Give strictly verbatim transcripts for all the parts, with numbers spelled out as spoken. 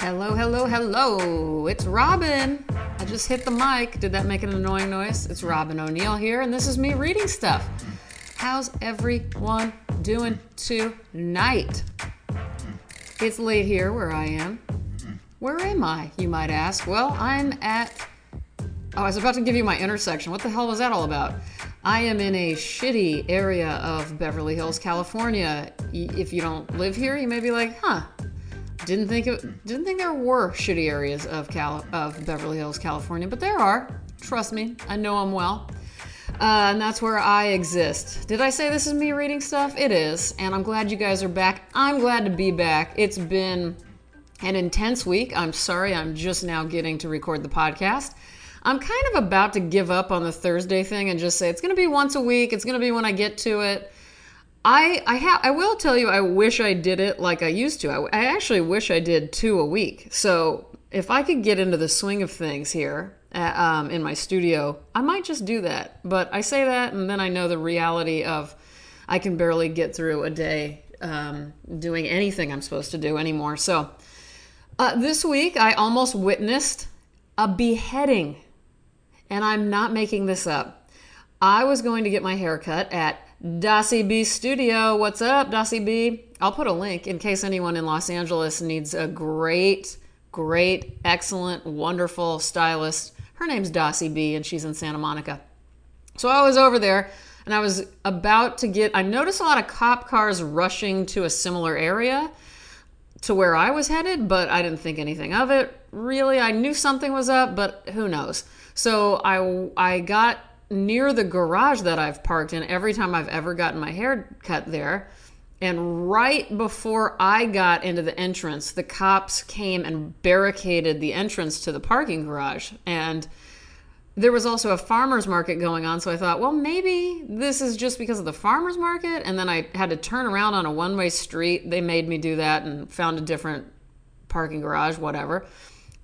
Hello, hello, hello. It's Robin. I just hit the mic. Did that make an annoying noise? It's Robin O'Neill here, and this is me reading stuff. How's everyone doing tonight? It's late here where I am. Where am I, you might ask? Well, I'm at... Oh, I was about to give you my intersection. What the hell was that all about? I am in a shitty area of Beverly Hills, California. If you don't live here, you may be like, huh, didn't think it, didn't think there were shitty areas of Cal of Beverly Hills, California, but there are. Trust me, I know them well. Uh, and that's where I exist. Did I say this is me reading stuff? It is, and I'm glad you guys are back. I'm glad to be back. It's been an intense week. I'm sorry, I'm just now getting to record the podcast. I'm kind of about to give up on the Thursday thing and just say it's going to be once a week. It's going to be when I get to it. I I, ha- I will tell you I wish I did it like I used to. I, I actually wish I did two a week. So if I could get into the swing of things here, Um, in my studio, I might just do that. But I say that, and then I know the reality of I can barely get through a day um, doing anything I'm supposed to do anymore. So uh, this week, I almost witnessed a beheading, and I'm not making this up. I was going to get my hair cut at Dasi B Studio. What's up, Dasi B? I'll put a link in case anyone in Los Angeles needs a great, great, excellent, wonderful stylist. Her name's Dasi B, and she's in Santa Monica. So I was over there, and I was about to get... I noticed a lot of cop cars rushing to a similar area to where I was headed, but I didn't think anything of it, really. I knew something was up, but who knows. So I, I got near the garage that I've parked in every time I've ever gotten my hair cut there, and right before I got into the entrance, the cops came and barricaded the entrance to the parking garage. And there was also a farmer's market going on, so I thought, well, maybe this is just because of the farmer's market. And then I had to turn around on a one-way street. They made me do that and found a different parking garage, whatever.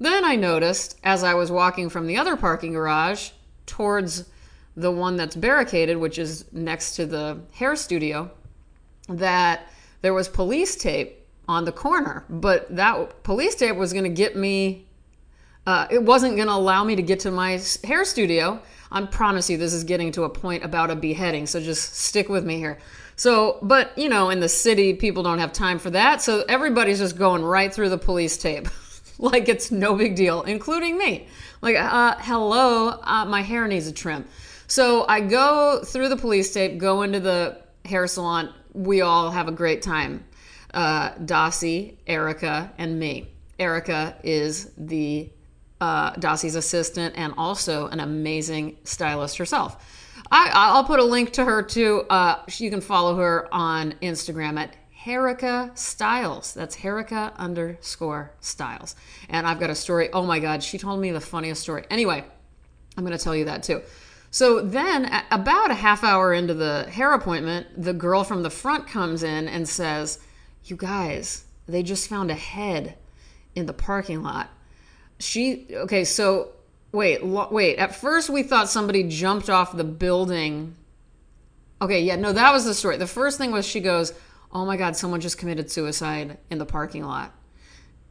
Then I noticed, as I was walking from the other parking garage towards the one that's barricaded, which is next to the hair studio, that there was police tape on the corner, but that police tape was going to get me, uh, it wasn't going to allow me to get to my hair studio. I promise you this is getting to a point about a beheading, so just stick with me here. So, but, you know, in the city, people don't have time for that, so everybody's just going right through the police tape like it's no big deal, including me. Like, uh, hello, uh, my hair needs a trim. So I go through the police tape, go into the hair salon. We all have a great time. Uh, Dasi, Erica, and me. Erica is the uh, Dasi's assistant and also an amazing stylist herself. I, I'll put a link to her too. Uh, you can follow her on Instagram at hairica styles. That's hairica underscore styles. And I've got a story. Oh my God, she told me the funniest story. Anyway, I'm going to tell you that too. So then, about a half hour into the hair appointment, the girl from the front comes in and says, you guys, they just found a head in the parking lot. She, okay, so, wait, lo, wait. At first, we thought somebody jumped off the building. Okay, yeah, no, that was the story. The first thing was she goes, oh my God, someone just committed suicide in the parking lot.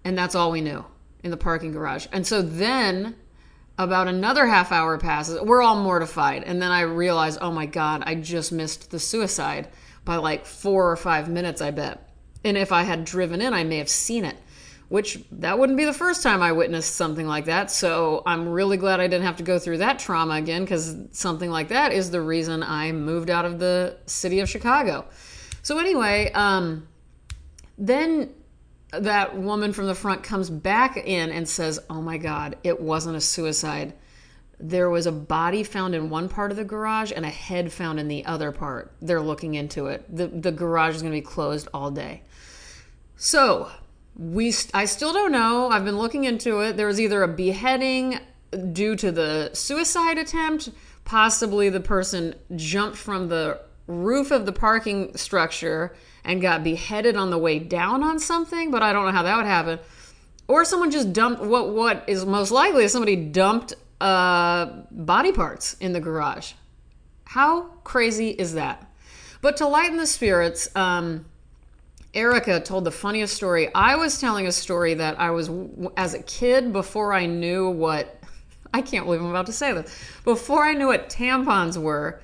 And that's all we knew, in the parking garage. And so then... about another half hour passes. We're all mortified. And then I realized, oh my God, I just missed the suicide by like four or five minutes, I bet. And if I had driven in, I may have seen it, which that wouldn't be the first time I witnessed something like that. So I'm really glad I didn't have to go through that trauma again, because something like that is the reason I moved out of the city of Chicago. So anyway, um, then... that woman from the front comes back in and says, oh my God, it wasn't a suicide. There was a body found in one part of the garage and a head found in the other part. They're looking into it. The the garage is going to be closed all day. So we, st- I still don't know. I've been looking into it. There was either a beheading due to the suicide attempt. Possibly the person jumped from the roof of the parking structure and got beheaded on the way down on something, but I don't know how that would happen. Or someone just dumped, what what is most likely is somebody dumped uh, body parts in the garage. How crazy is that? But to lighten the spirits, um, Erica told the funniest story. I was telling a story that I was, as a kid, before I knew what, I can't believe I'm about to say this, before I knew what tampons were,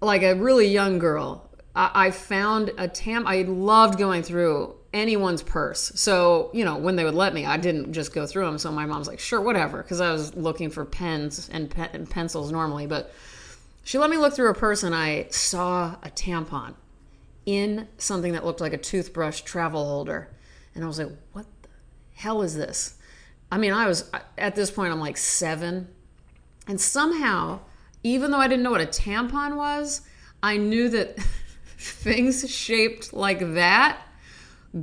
like a really young girl, I, I found a tam, I loved going through anyone's purse. So, you know, when they would let me, I didn't just go through them. So my mom's like, sure, whatever. Because I was looking for pens and, pe- and pencils normally. But she let me look through a purse and I saw a tampon in something that looked like a toothbrush travel holder. And I was like, what the hell is this? I mean, I was, at this point, I'm like seven. And somehow, even though I didn't know what a tampon was, I knew that things shaped like that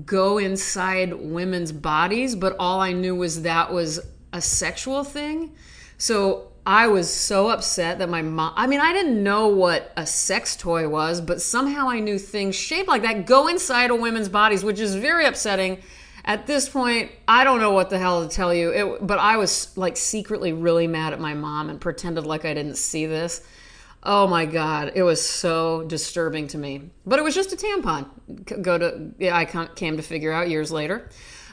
go inside women's bodies, but all I knew was that was a sexual thing. So I was so upset that my mom, I mean, I didn't know what a sex toy was, but somehow I knew things shaped like that go inside a woman's bodies, which is very upsetting. At this point, I don't know what the hell to tell you, it, but I was like secretly really mad at my mom and pretended like I didn't see this. Oh my God, it was so disturbing to me. But it was just a tampon. Go to, yeah, I came to figure out years later.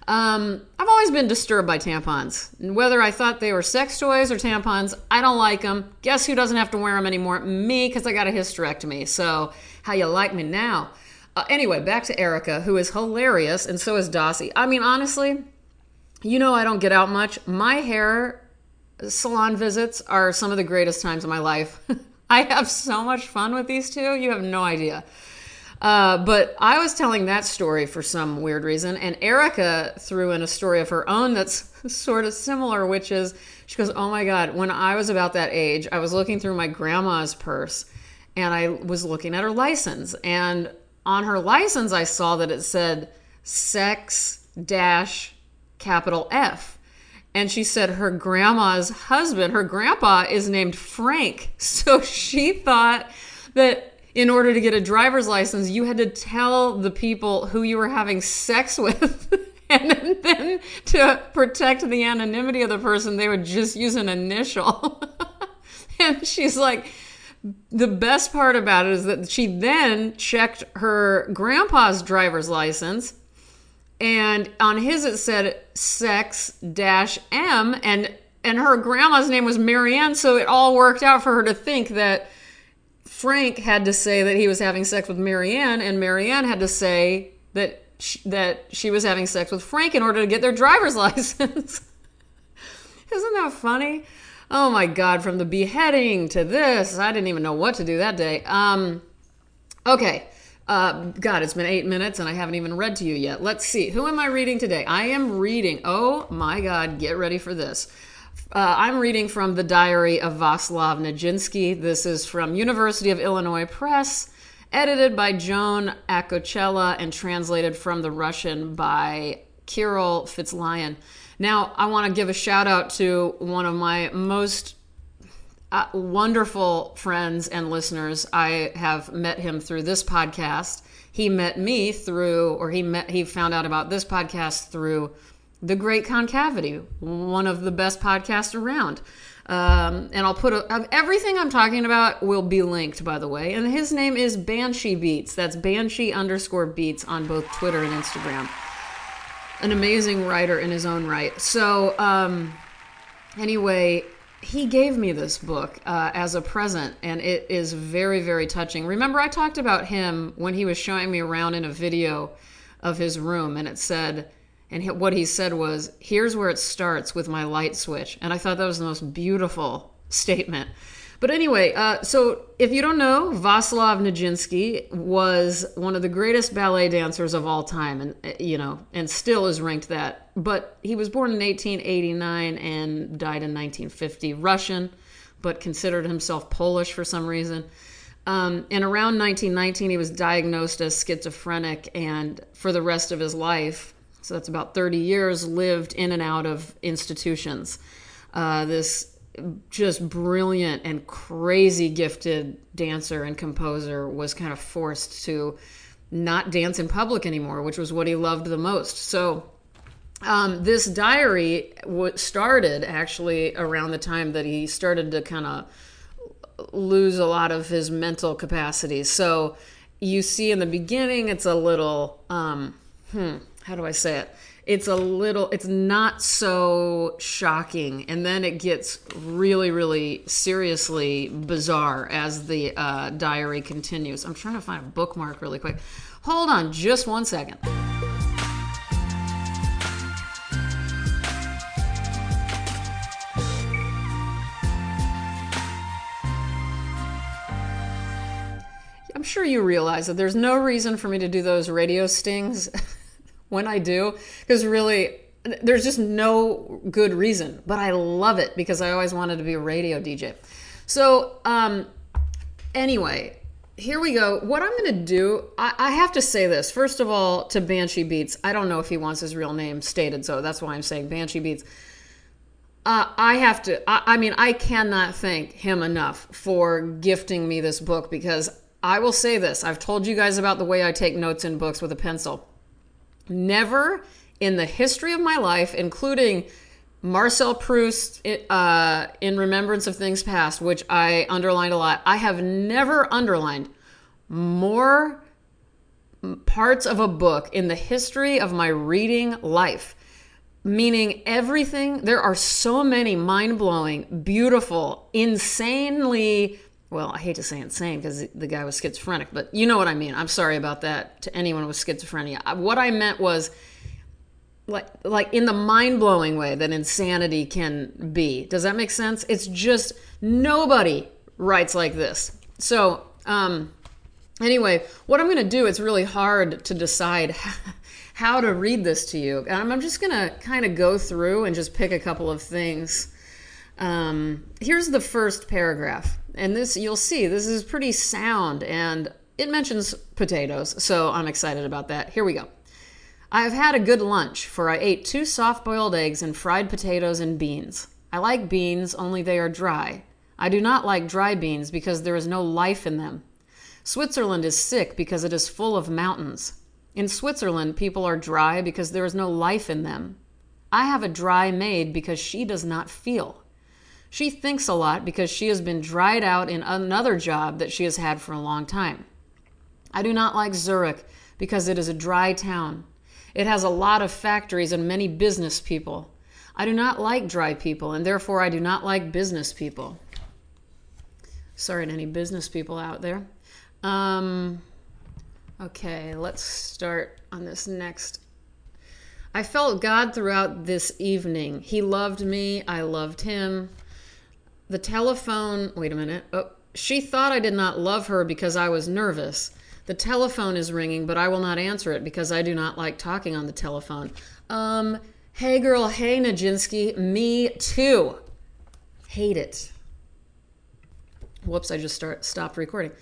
Um, I've always been disturbed by tampons. Whether I thought they were sex toys or tampons, I don't like them. Guess who doesn't have to wear them anymore? Me, because I got a hysterectomy. So how you like me now? Uh, anyway, back to Erica, who is hilarious, and so is Dasi. I mean, honestly, you know I don't get out much. My hair salon visits are some of the greatest times of my life. I have so much fun with these two. You have no idea. Uh, but I was telling that story for some weird reason, and Erica threw in a story of her own that's sort of similar, which is, she goes, oh my God, when I was about that age, I was looking through my grandma's purse, and I was looking at her license, and on her license, I saw that it said sex dash capital F. And she said her grandma's husband, her grandpa, is named Frank. So she thought that in order to get a driver's license, you had to tell the people who you were having sex with. And then to protect the anonymity of the person, they would just use an initial. And she's like, the best part about it is that she then checked her grandpa's driver's license. And on his, it said sex dash M, and, and her grandma's name was Marianne, so it all worked out for her to think that Frank had to say that he was having sex with Marianne, and Marianne had to say that she, that she was having sex with Frank in order to get their driver's license. Isn't that funny? Oh my God, from the beheading to this, I didn't even know what to do that day. Um, okay. Uh, God, it's been eight minutes and I haven't even read to you yet. Let's see. Who am I reading today? I am reading, oh my God, get ready for this. Uh, I'm reading from The Diary of Vaslav Nijinsky. This is from University of Illinois Press, edited by Joan Acocella and translated from the Russian by Kyril FitzLyon. Now, I want to give a shout out to one of my most Uh, wonderful friends and listeners. I have met him through this podcast. He met me through, or he met, he found out about this podcast through The Great Concavity, one of the best podcasts around. Um, and I'll put, a, everything I'm talking about will be linked, by the way. And his name is Banshee Beats. That's Banshee underscore Beats on both Twitter and Instagram. An amazing writer in his own right. So um, anyway, he gave me this book uh, as a present, and it is very, very touching. Remember, I talked about him when he was showing me around in a video of his room, and it said, and what he said was, here's where it starts with my light switch. And I thought that was the most beautiful statement. But anyway, uh, so if you don't know, Vaslav Nijinsky was one of the greatest ballet dancers of all time, and you know, and still is ranked that. But he was born in eighteen eighty-nine and died in nineteen fifty, Russian, but considered himself Polish for some reason. Um, and around nineteen nineteen, he was diagnosed as schizophrenic, and for the rest of his life, so that's about thirty years, lived in and out of institutions. Uh, this. Just brilliant and crazy gifted dancer and composer was kind of forced to not dance in public anymore, which was what he loved the most. So um, this diary w- started actually around the time that he started to kind of lose a lot of his mental capacity. So you see in the beginning, it's a little, um, hmm, how do I say it? It's a little, it's not so shocking. And then it gets really, really seriously bizarre as the uh, diary continues. I'm trying to find a bookmark really quick. Hold on just one second. I'm sure you realize that there's no reason for me to do those radio stings when I do, because really there's just no good reason, but I love it because I always wanted to be a radio D J. So um, anyway, here we go. What I'm going to do, I, I have to say this. First of all, to Banshee Beats, I don't know if he wants his real name stated, so that's why I'm saying Banshee Beats. Uh, I have to, I, I mean, I cannot thank him enough for gifting me this book, because I will say this. I've told you guys about the way I take notes in books with a pencil. Never in the history of my life, including Marcel Proust uh, in Remembrance of Things Past, which I underlined a lot, I have never underlined more parts of a book in the history of my reading life. Meaning everything, there are so many mind-blowing, beautiful, insanely... Well, I hate to say insane because the guy was schizophrenic, but you know what I mean. I'm sorry about that to anyone with schizophrenia. What I meant was like like in the mind-blowing way that insanity can be. Does that make sense? It's just nobody writes like this. So um, anyway, what I'm going to do, it's really hard to decide how to read this to you. And I'm just going to kind of go through and just pick a couple of things. Um, here's the first paragraph. And this, you'll see, this is pretty sound, and it mentions potatoes, so I'm excited about that. Here we go. I have had a good lunch, for I ate two soft-boiled eggs and fried potatoes and beans. I like beans, only they are dry. I do not like dry beans because there is no life in them. Switzerland is sick because it is full of mountains. In Switzerland, people are dry because there is no life in them. I have a dry maid because she does not feel. She thinks a lot because she has been dried out in another job that she has had for a long time. I do not like Zurich because it is a dry town. It has a lot of factories and many business people. I do not like dry people, and therefore I do not like business people. Sorry to any business people out there. Um, okay, let's start on this next. I felt God throughout this evening. He loved me. I loved him. The telephone, wait a minute. Oh, she thought I did not love her because I was nervous. The telephone is ringing, but I will not answer it because I do not like talking on the telephone. Um, hey girl, hey Nijinsky, me too. Hate it. Whoops, I just start, stopped recording.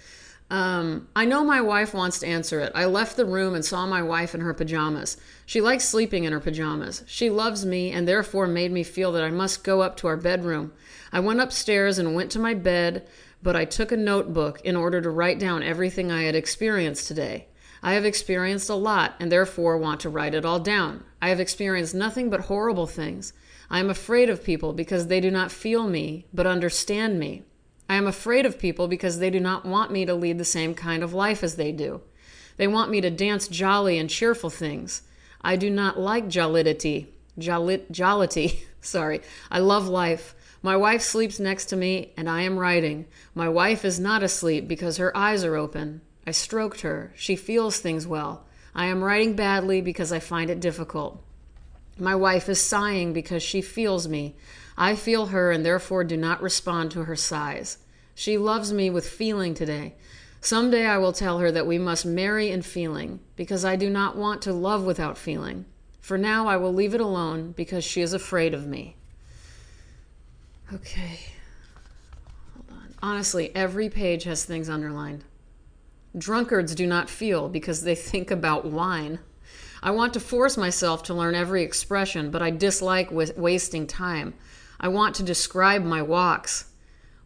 Um, I know my wife wants to answer it. I left the room and saw my wife in her pajamas. She likes sleeping in her pajamas. She loves me and therefore made me feel that I must go up to our bedroom. I went upstairs and went to my bed, but I took a notebook in order to write down everything I had experienced today. I have experienced a lot and therefore want to write it all down. I have experienced nothing but horrible things. I am afraid of people because they do not feel me, but understand me. I am afraid of people because they do not want me to lead the same kind of life as they do. They want me to dance jolly and cheerful things. I do not like jollity. Jollit, jollity. Sorry. I love life. My wife sleeps next to me, and I am writing. My wife is not asleep because her eyes are open. I stroked her. She feels things well. I am writing badly because I find it difficult. My wife is sighing because she feels me. I feel her and therefore do not respond to her sighs. She loves me with feeling today. Someday I will tell her that we must marry in feeling because I do not want to love without feeling. For now I will leave it alone because she is afraid of me. Okay. Hold on. Honestly, every page has things underlined. Drunkards do not feel because they think about wine. I want to force myself to learn every expression, but I dislike w- wasting time. I want to describe my walks.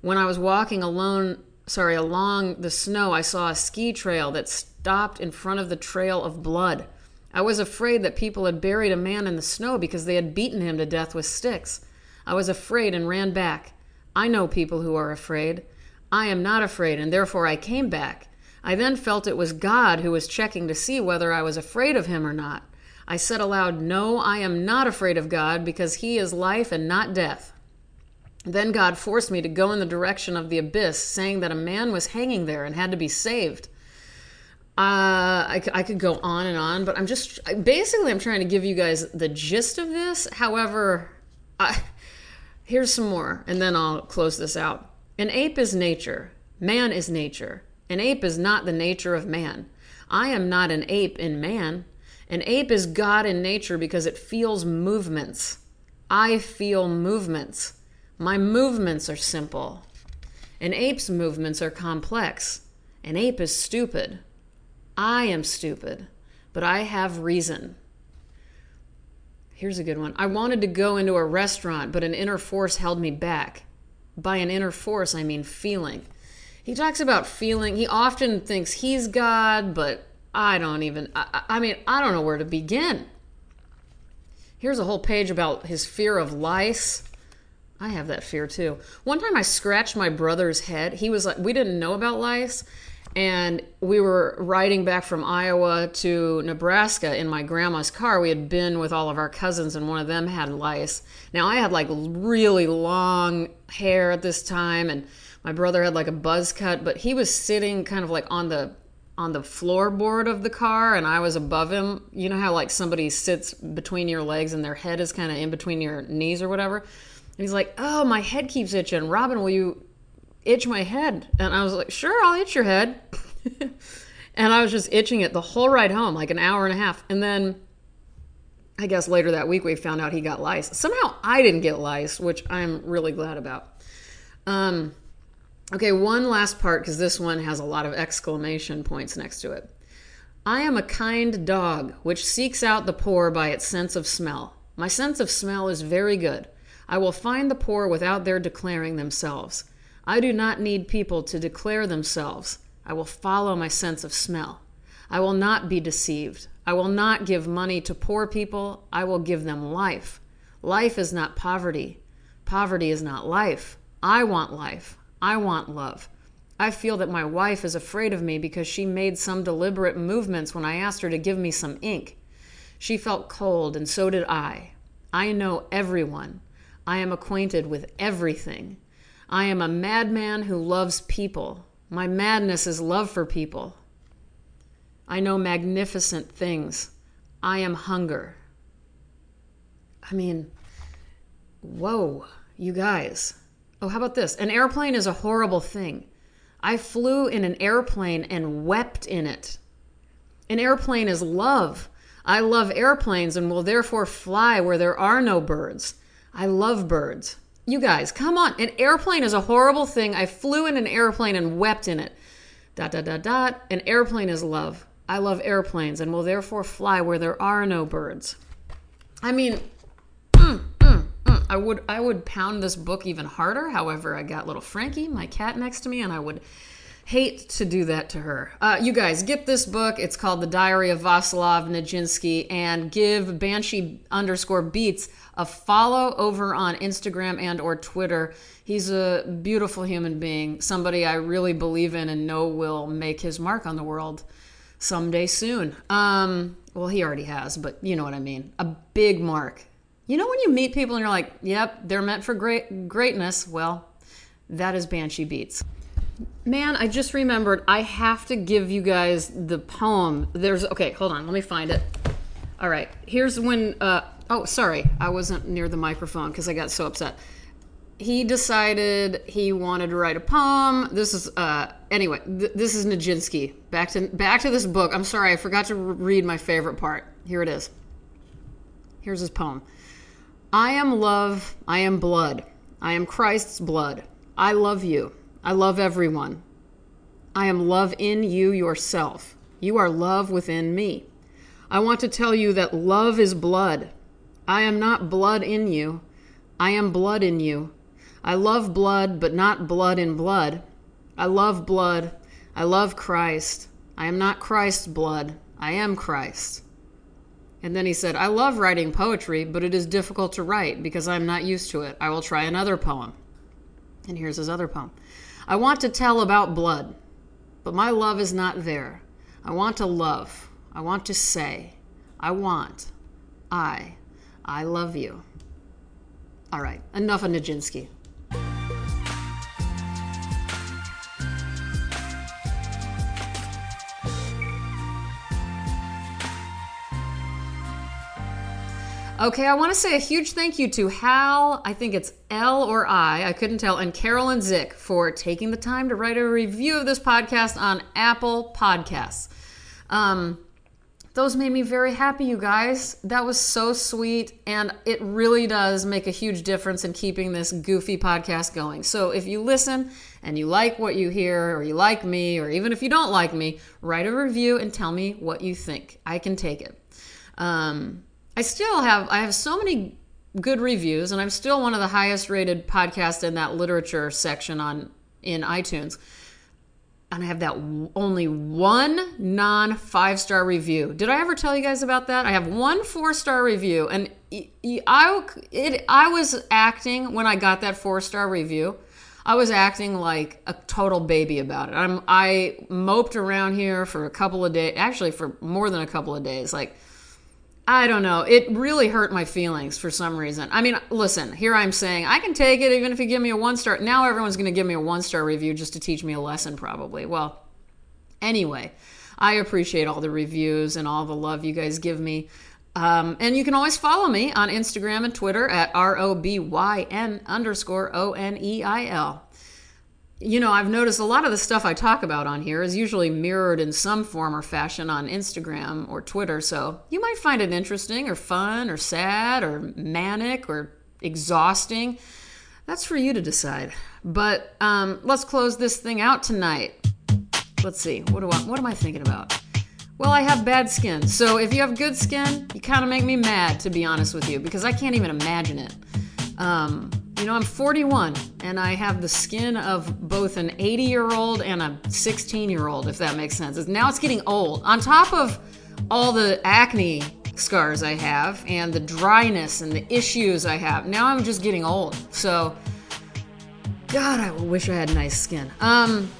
When I was walking alone, sorry, along the snow, I saw a ski trail that stopped in front of the trail of blood. I was afraid that people had buried a man in the snow because they had beaten him to death with sticks. I was afraid and ran back. I know people who are afraid. I am not afraid, and therefore I came back. I then felt it was God who was checking to see whether I was afraid of him or not. I said aloud, "No, I am not afraid of God because he is life and not death." Then God forced me to go in the direction of the abyss, saying that a man was hanging there and had to be saved. Uh, I, I could go on and on, but I'm just, basically I'm trying to give you guys the gist of this. However, I, here's some more, and then I'll close this out. An ape is nature. Man is nature. An ape is not the nature of man. I am not an ape in man. An ape is God in nature because it feels movements. I feel movements. My movements are simple. An ape's movements are complex. An ape is stupid. I am stupid, but I have reason. Here's a good one. I wanted to go into a restaurant, but an inner force held me back. By an inner force, I mean feeling. He talks about feeling. He often thinks he's God, but I don't even, I, I mean, I don't know where to begin. Here's a whole page about his fear of lice. I have that fear too. One time I scratched my brother's head. He was like, we didn't know about lice. And we were riding back from Iowa to Nebraska in my grandma's car. We had been with all of our cousins, and one of them had lice. Now, I had, like, really long hair at this time, and my brother had, like, a buzz cut. But he was sitting kind of, like, on the on the floorboard of the car, and I was above him. You know how, like, somebody sits between your legs and their head is kind of in between your knees or whatever? And he's like, "Oh, my head keeps itching. Robin, will you itch my head?" And I was like, "Sure, I'll itch your head." And I was just itching it the whole ride home, like an hour and a half. And then I guess later that week we found out he got lice. Somehow I didn't get lice, which I'm really glad about. Um, okay, one last part, because this one has a lot of exclamation points next to it. I am a kind dog which seeks out the poor by its sense of smell. My sense of smell is very good. I will find the poor without their declaring themselves. I do not need people to declare themselves. I will follow my sense of smell. I will not be deceived. I will not give money to poor people. I will give them life. Life is not poverty. Poverty is not life. I want life. I want love. I feel that my wife is afraid of me because she made some deliberate movements when I asked her to give me some ink. She felt cold, and so did I. I know everyone. I am acquainted with everything. I am a madman who loves people. My madness is love for people. I know magnificent things. I am hunger. I mean, whoa, you guys. Oh, how about this? An airplane is a horrible thing. I flew in an airplane and wept in it. An airplane is love. I love airplanes and will therefore fly where there are no birds. I love birds. You guys, come on. An airplane is a horrible thing. I flew in an airplane and wept in it. Dot, dot, dot, dot. An airplane is love. I love airplanes and will therefore fly where there are no birds. I mean, mm, mm, mm. I would I would pound this book even harder. However, I got little Frankie, my cat, next to me, and I would hate to do that to her. Uh, you guys, get this book. It's called The Diary of Vaslav Nijinsky, and give Banshee underscore Beats a follow over on Instagram and or Twitter. He's a beautiful human being, somebody I really believe in and know will make his mark on the world someday soon. Um, well, he already has, but you know what I mean. A big mark. You know when you meet people and you're like, yep, they're meant for great greatness? Well, that is Banshee Beats. Man, I just remembered I have to give you guys the poem. There's, okay, hold on. Let me find it. All right. Here's when, uh, oh, sorry. I wasn't near the microphone because I got so upset. He decided he wanted to write a poem. This is, uh, anyway, th- this is Nijinsky. Back to, back to this book. I'm sorry. I forgot to read my favorite part. Here it is. Here's his poem. I am love. I am blood. I am Christ's blood. I love you. I love everyone. I am love in you yourself. You are love within me. I want to tell you that love is blood. I am not blood in you. I am blood in you. I love blood, but not blood in blood. I love blood. I love Christ. I am not Christ's blood. I am Christ. And then he said, I love writing poetry, but it is difficult to write because I'm not used to it. I will try another poem. And here's his other poem. I want to tell about blood. But my love is not there. I want to love. I want to say. I want. I. I love you. All right, enough of Nijinsky. Okay, I want to say a huge thank you to Hal, I think it's L or I, I couldn't tell, and Carolyn Zick for taking the time to write a review of this podcast on Apple Podcasts. Um, those made me very happy, you guys. That was so sweet, and it really does make a huge difference in keeping this goofy podcast going. So if you listen and you like what you hear, or you like me, or even if you don't like me, write a review and tell me what you think. I can take it. Um... I still have, I have so many good reviews, and I'm still one of the highest rated podcasts in that literature section on in iTunes. And I have that w- only one non five-star review. Did I ever tell you guys about that? I have one four-star review, and I, it, I was acting when I got that four-star review. I was acting like a total baby about it. I'm, I moped around here for a couple of days, actually for more than a couple of days, like, I don't know. It really hurt my feelings for some reason. I mean, listen, here I'm saying I can take it even if you give me a one-star. Now everyone's going to give me a one-star review just to teach me a lesson probably. Well, anyway, I appreciate all the reviews and all the love you guys give me. Um, and you can always follow me on Instagram and Twitter at R-O-B-Y-N underscore O-N-E-I-L. You know, I've noticed a lot of the stuff I talk about on here is usually mirrored in some form or fashion on Instagram or Twitter, so you might find it interesting or fun or sad or manic or exhausting. That's for you to decide. But um, let's close this thing out tonight. Let's see. What do I, what am I thinking about? Well, I have bad skin, so if you have good skin, you kind of make me mad, to be honest with you, because I can't even imagine it. Um... You know, I'm forty-one, and I have the skin of both an eighty-year-old and a sixteen-year-old, if that makes sense. Now it's getting old. On top of all the acne scars I have and the dryness and the issues I have, now I'm just getting old. So, God, I wish I had nice skin. Um,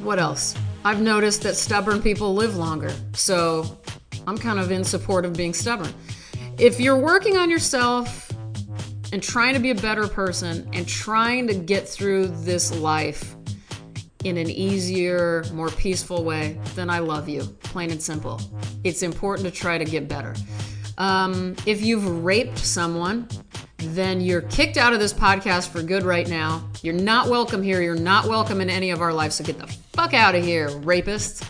what else? I've noticed that stubborn people live longer, so I'm kind of in support of being stubborn. If you're working on yourself and trying to be a better person and trying to get through this life in an easier, more peaceful way, then I love you, plain and simple. It's important to try to get better. Um, if you've raped someone, then you're kicked out of this podcast for good right now. You're not welcome here. You're not welcome in any of our lives, so get the fuck out of here, rapists.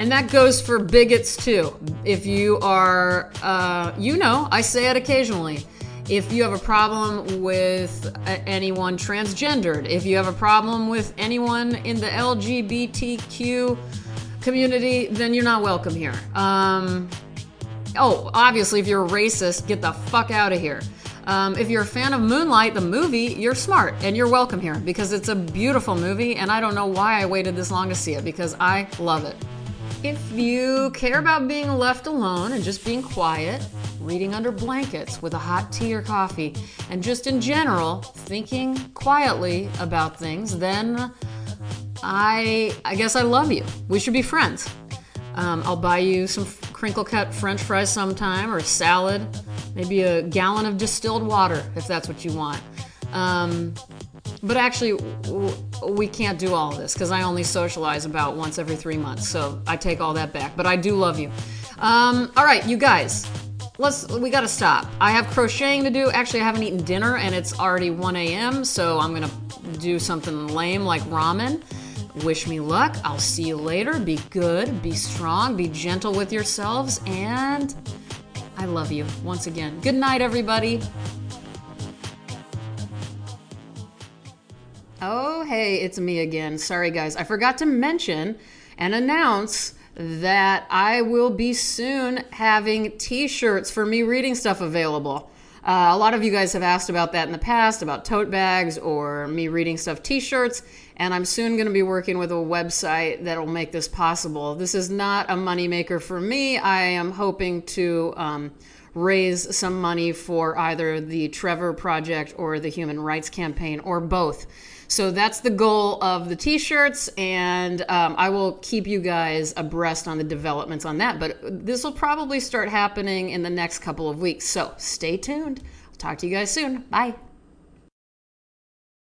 And that goes for bigots too. If you are, uh, you know, I say it occasionally. If you have a problem with anyone transgendered, if you have a problem with anyone in the L G B T Q community, then you're not welcome here. Um, oh, obviously, if you're a racist, get the fuck out of here. Um, if you're a fan of Moonlight, the movie, you're smart and you're welcome here because it's a beautiful movie, and I don't know why I waited this long to see it because I love it. If you care about being left alone and just being quiet, reading under blankets with a hot tea or coffee, and just in general, thinking quietly about things, then I I guess I love you. We should be friends. Um, I'll buy you some crinkle-cut French fries sometime, or a salad, maybe a gallon of distilled water, if that's what you want. Um, but actually, w- we can't do all of this, because I only socialize about once every three months, so I take all that back. But I do love you. Um, all right, you guys. Let's, we gotta stop. I have crocheting to do. Actually, I haven't eaten dinner and it's already one a.m., so I'm gonna do something lame like ramen. Wish me luck. I'll see you later. Be good, be strong, be gentle with yourselves, and I love you once again. Good night, everybody. Oh, hey, it's me again. Sorry, guys. I forgot to mention and announce that I will be soon having t-shirts for me reading stuff available. Uh, a lot of you guys have asked about that in the past, about tote bags or me reading stuff t-shirts, and I'm soon going to be working with a website that will make this possible. This is not a moneymaker for me. I am hoping to um, raise some money for either the Trevor Project or the Human Rights Campaign or both. So that's the goal of the t-shirts, and um, I will keep you guys abreast on the developments on that. But this will probably start happening in the next couple of weeks, so stay tuned. I'll talk to you guys soon. Bye.